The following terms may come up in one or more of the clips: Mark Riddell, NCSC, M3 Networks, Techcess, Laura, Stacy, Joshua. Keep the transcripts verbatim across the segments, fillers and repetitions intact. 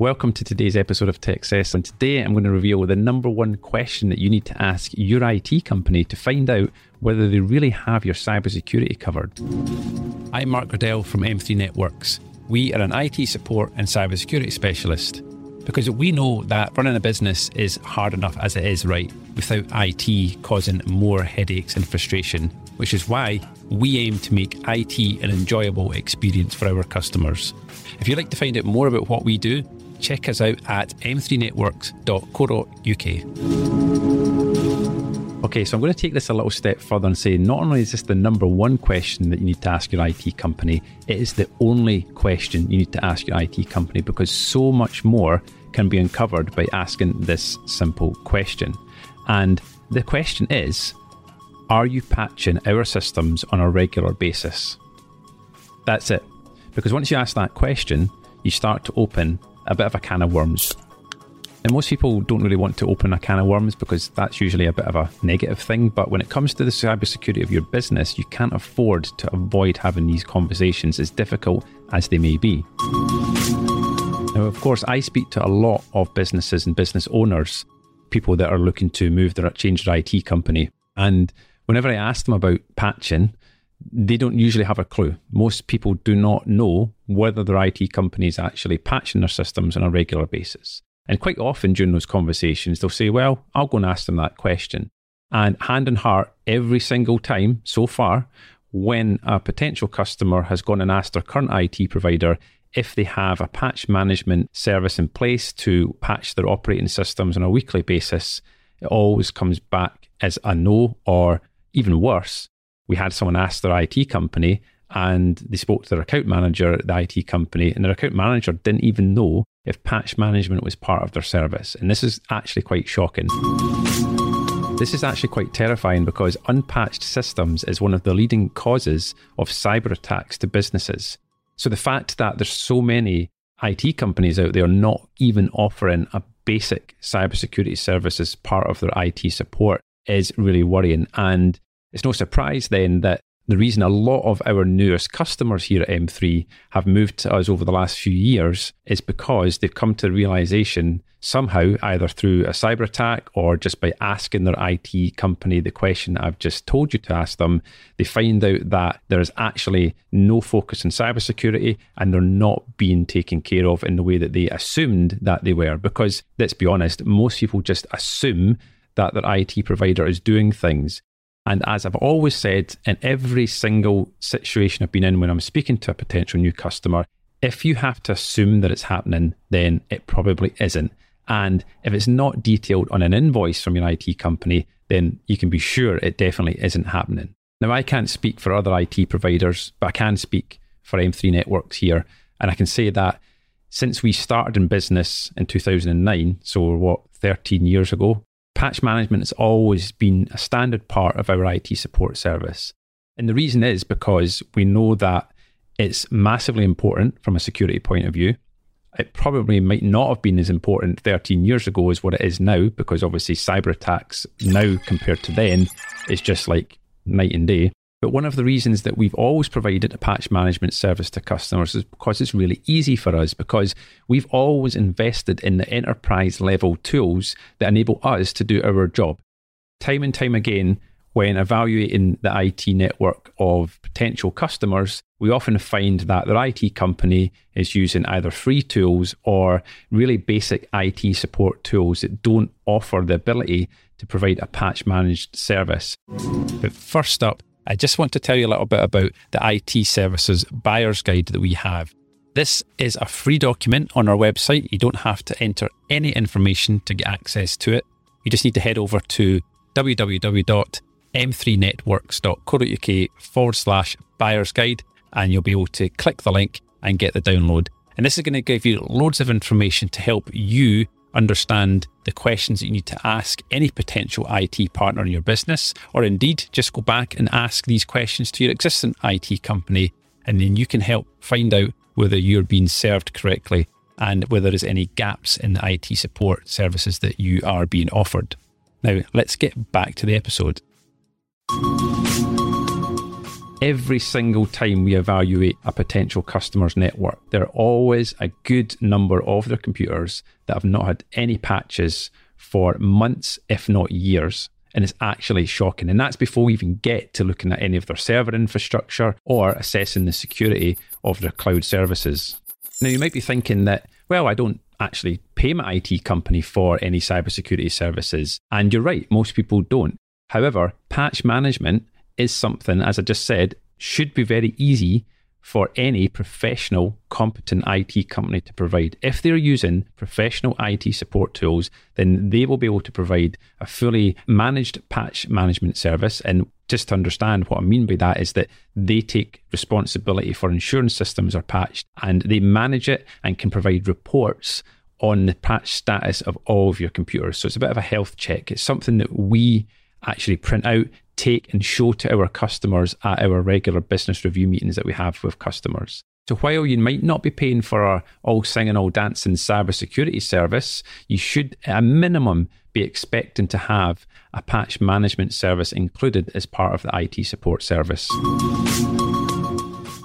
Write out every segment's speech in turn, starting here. Welcome to today's episode of Techcess, and today I'm going to reveal the number one question that you need to ask your I T company to find out whether they really have your cybersecurity covered. I'm Mark Riddell from M three Networks. We are an I T support and cybersecurity specialist because we know that running a business is hard enough as it is, right, without I T causing more headaches and frustration, which is why we aim to make I T an enjoyable experience for our customers. If you'd like to find out more about what we do, check us out at m three networks dot co dot u k. Okay, so I'm going to take this a little step further and say not only is this the number one question that you need to ask your I T company, it is the only question you need to ask your I T company because so much more can be uncovered by asking this simple question. And the question is, are you patching our systems on a regular basis? That's it. Because once you ask that question, you start to open a bit of a can of worms. And most people don't really want to open a can of worms because that's usually a bit of a negative thing. But when it comes to the cybersecurity of your business, you can't afford to avoid having these conversations, as difficult as they may be. Now, of course, I speak to a lot of businesses and business owners, people that are looking to move their, change their I T company. And whenever I ask them about patching, they don't usually have a clue. Most people do not know whether their I T company is actually patching their systems on a regular basis. And quite often during those conversations, they'll say, well, I'll go and ask them that question. And hand on heart, every single time so far, when a potential customer has gone and asked their current I T provider if they have a patch management service in place to patch their operating systems on a weekly basis, it always comes back as a no, or even worse, we had someone ask their I T company and they spoke to their account manager at the I T company, and their account manager didn't even know if patch management was part of their service. And this is actually quite shocking. This is actually quite terrifying because unpatched systems is one of the leading causes of cyber attacks to businesses. So the fact that there's so many I T companies out there not even offering a basic cybersecurity service as part of their I T support is really worrying. And it's no surprise then that the reason a lot of our newest customers here at M three have moved to us over the last few years is because they've come to the realization somehow, either through a cyber attack or just by asking their I T company the question I've just told you to ask them, they find out that there is actually no focus on cybersecurity and they're not being taken care of in the way that they assumed that they were. Because let's be honest, most people just assume that their I T provider is doing things. And as I've always said, in every single situation I've been in when I'm speaking to a potential new customer, if you have to assume that it's happening, then it probably isn't. And if it's not detailed on an invoice from your I T company, then you can be sure it definitely isn't happening. Now, I can't speak for other I T providers, but I can speak for M three Networks here. And I can say that since we started in business in two thousand nine, so what, thirteen years ago, patch management has always been a standard part of our I T support service. And the reason is because we know that it's massively important from a security point of view. It probably might not have been as important thirteen years ago as what it is now, because obviously cyber attacks now compared to then is just like night and day. But one of the reasons that we've always provided a patch management service to customers is because it's really easy for us, because we've always invested in the enterprise level tools that enable us to do our job. Time and time again, when evaluating the I T network of potential customers, we often find that their I T company is using either free tools or really basic I T support tools that don't offer the ability to provide a patch managed service. But first up, I just want to tell you a little bit about the I T services buyer's guide that we have. This is a free document on our website. You don't have to enter any information to get access to it. You just need to head over to w w w dot m three networks dot co dot u k forward slash buyer's guide, and you'll be able to click the link and get the download. And this is going to give you loads of information to help you understand the questions that you need to ask any potential I T partner in your business, or indeed just go back and ask these questions to your existing I T company, and then you can help find out whether you're being served correctly and whether there's any gaps in the I T support services that you are being offered. Now, let's get back to the episode. every single time we evaluate a potential customer's network, there are always a good number of their computers that have not had any patches for months, if not years. And it's actually shocking. And that's before we even get to looking at any of their server infrastructure or assessing the security of their cloud services. Now, you might be thinking that, well, I don't actually pay my I T company for any cybersecurity services. And you're right, most people don't. However, patch management is something, as I just said, should be very easy for any professional, competent I T company to provide. If they're using professional I T support tools, then they will be able to provide a fully managed patch management service. And just to understand what I mean by that is that they take responsibility for ensuring systems are patched, and they manage it and can provide reports on the patch status of all of your computers. So it's a bit of a health check. It's something that we actually print out, take and show to our customers at our regular business review meetings that we have with customers. So while you might not be paying for our all singing, all dancing cybersecurity service, you should at a minimum be expecting to have a patch management service included as part of the I T support service.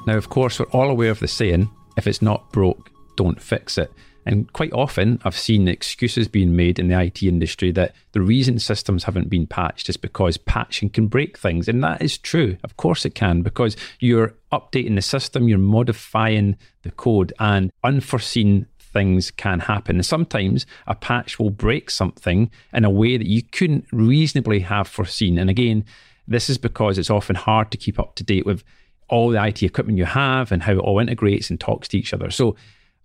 Now, of course, we're all aware of the saying, if it's not broke, don't fix it. And quite often I've seen excuses being made in the I T industry that the reason systems haven't been patched is because patching can break things. And that is true. Of course it can, because you're updating the system, you're modifying the code, and unforeseen things can happen. And sometimes a patch will break something in a way that you couldn't reasonably have foreseen. And again, this is because it's often hard to keep up to date with all the I T equipment you have and how it all integrates and talks to each other. So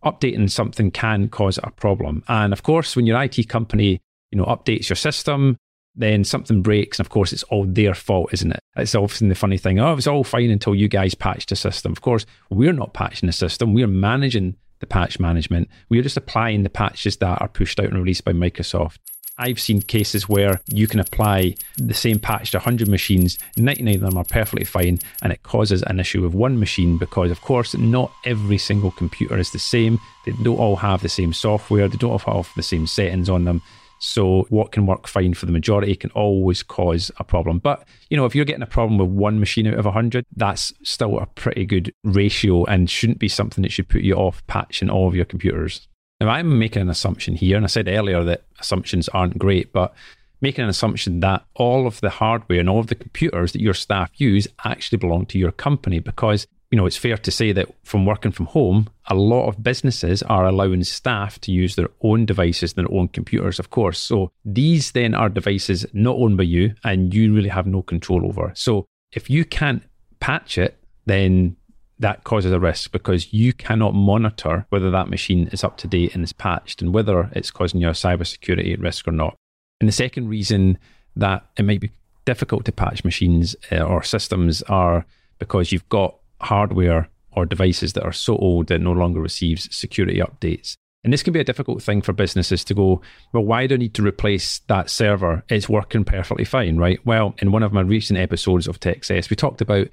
updating something can cause a problem. And of course, when your I T company, you know, updates your system, then something breaks. And of course, it's all their fault, isn't it? It's often the funny thing. Oh, it's all fine until you guys patched the system. Of course, we're not patching the system. We're managing the patch management. We're just applying the patches that are pushed out and released by Microsoft. I've seen cases where you can apply the same patch to one hundred machines, ninety-nine of them are perfectly fine, and it causes an issue with one machine because, of course, not every single computer is the same. They don't all have the same software. They don't all have the same settings on them. So what can work fine for the majority can always cause a problem. But, you know, if you're getting a problem with one machine out of one hundred, that's still a pretty good ratio and shouldn't be something that should put you off patching all of your computers. Now, I'm making an assumption here, and I said earlier that assumptions aren't great, but making an assumption that all of the hardware and all of the computers that your staff use actually belong to your company, because, you know, it's fair to say that from working from home, a lot of businesses are allowing staff to use their own devices and their own computers, of course. So these then are devices not owned by you and you really have no control over. So if you can't patch it, then that causes a risk because you cannot monitor whether that machine is up to date and is patched and whether it's causing you a cybersecurity risk or not. And the second reason that it might be difficult to patch machines or systems are because you've got hardware or devices that are so old that no longer receives security updates. And this can be a difficult thing for businesses to go, well, why do I need to replace that server? It's working perfectly fine, right? Well, in one of my recent episodes of Techcess, we talked about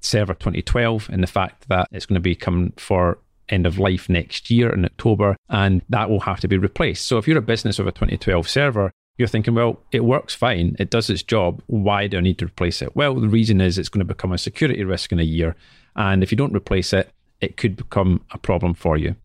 Server twenty twelve and the fact that it's going to be coming for end of life next year in October, and that will have to be replaced. So if you're a business with a twenty twelve server, you're thinking, well, it works fine, it does its job, why do I need to replace it? Well, the reason is it's going to become a security risk in a year, and if you don't replace it, it could become a problem for you.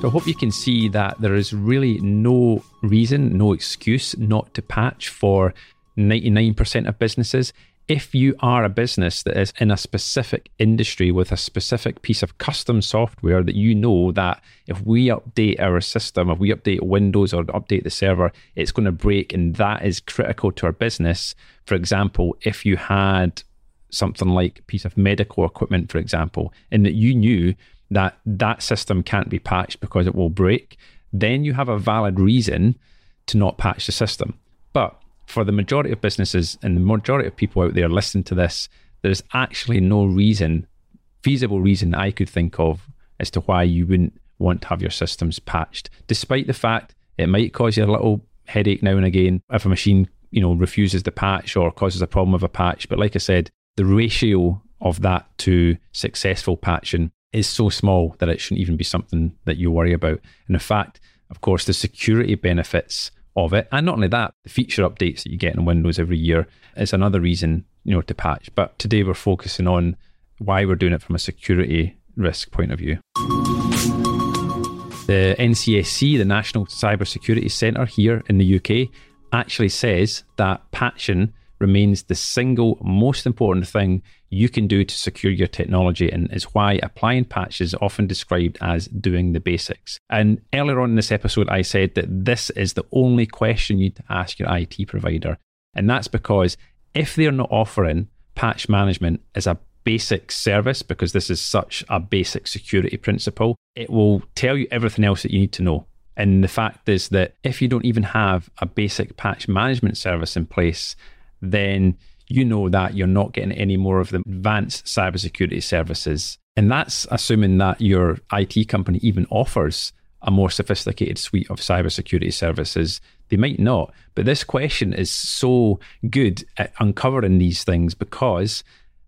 So I hope you can see that there is really no reason, no excuse not to patch for ninety-nine percent of businesses. If you are a business that is in a specific industry with a specific piece of custom software that you know that if we update our system, if we update Windows or update the server, it's going to break, and that is critical to our business. For example, if you had something like a piece of medical equipment, for example, and that you knew that that system can't be patched because it will break, then you have a valid reason to not patch the system. But for the majority of businesses and the majority of people out there listening to this, there's actually no reason, feasible reason I could think of as to why you wouldn't want to have your systems patched, despite the fact it might cause you a little headache now and again if a machine, you know, refuses the patch or causes a problem with a patch. But like I said, the ratio of that to successful patching is so small that it shouldn't even be something that you worry about. And in fact, of course, the security benefits of it. And not only that, the feature updates that you get in Windows every year is another reason you know, to patch. But today we're focusing on why we're doing it from a security risk point of view. The N C S C, the National Cybersecurity Centre here in the U K, actually says that patching remains the single most important thing you can do to secure your technology, and is why applying patches is often described as doing the basics. And earlier on in this episode, I said that this is the only question you need to ask your I T provider. And that's because if they're not offering patch management as a basic service, because this is such a basic security principle, it will tell you everything else that you need to know. And the fact is that if you don't even have a basic patch management service in place, then you know that you're not getting any more of the advanced cybersecurity services. And that's assuming that your I T company even offers a more sophisticated suite of cybersecurity services. They might not, but this question is so good at uncovering these things because,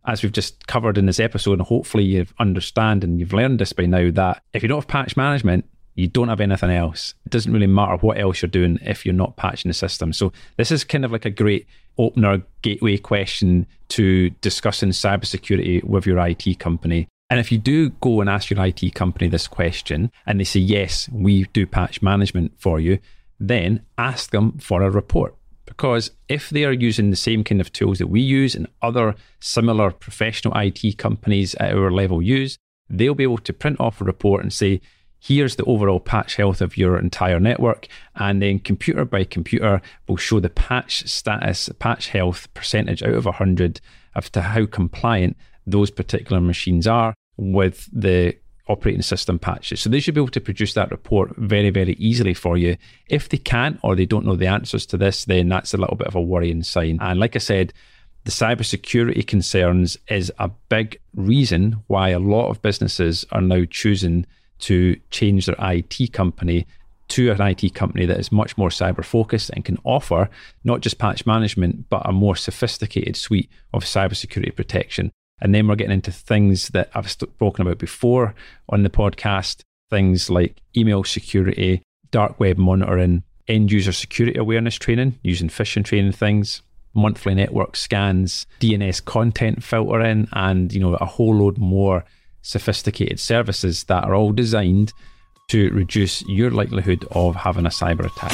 as we've just covered in this episode, and hopefully you've understand and you've learned this by now, that if you don't have patch management, you don't have anything else. It doesn't really matter what else you're doing if you're not patching the system. So this is kind of like a great opener, gateway question to discussing cybersecurity with your I T company. And if you do go and ask your I T company this question and they say, yes, we do patch management for you, then ask them for a report. Because if they are using the same kind of tools that we use and other similar professional I T companies at our level use, they'll be able to print off a report and say, here's the overall patch health of your entire network. And then computer by computer will show the patch status, patch health percentage out of one hundred as to how compliant those particular machines are with the operating system patches. So they should be able to produce that report very, very easily for you. If they can't, or they don't know the answers to this, then that's a little bit of a worrying sign. And like I said, the cybersecurity concerns is a big reason why a lot of businesses are now choosing to change their I T company to an I T company that is much more cyber focused and can offer not just patch management, but a more sophisticated suite of cybersecurity protection. And then we're getting into things that I've spoken about before on the podcast, things like email security, dark web monitoring, end user security awareness training, using phishing training things, monthly network scans, D N S content filtering, and, you know, a whole load more sophisticated services that are all designed to reduce your likelihood of having a cyber attack.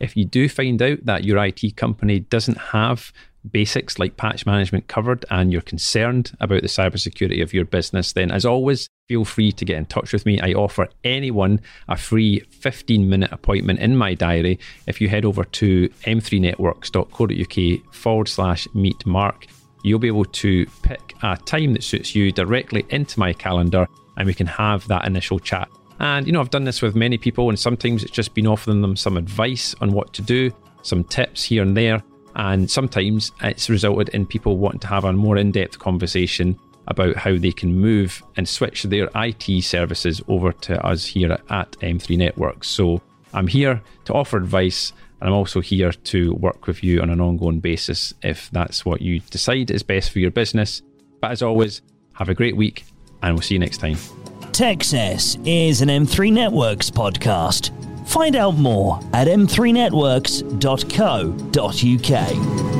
If you do find out that your I T company doesn't have basics like patch management covered and you're concerned about the cybersecurity of your business, then as always, feel free to get in touch with me. I offer anyone a free fifteen minute appointment in my diary. If you head over to m three networks dot co dot uk forward slash meet Mark, you'll be able to pick a time that suits you directly into my calendar and we can have that initial chat. And, you know, I've done this with many people and sometimes it's just been offering them some advice on what to do, some tips here and there. And sometimes it's resulted in people wanting to have a more in-depth conversation about how they can move and switch their I T services over to us here at M three Networks. So I'm here to offer advice and I'm also here to work with you on an ongoing basis if that's what you decide is best for your business. But as always, have a great week and we'll see you next time. Techcess is an M three Networks podcast. Find out more at m three networks dot co dot uk.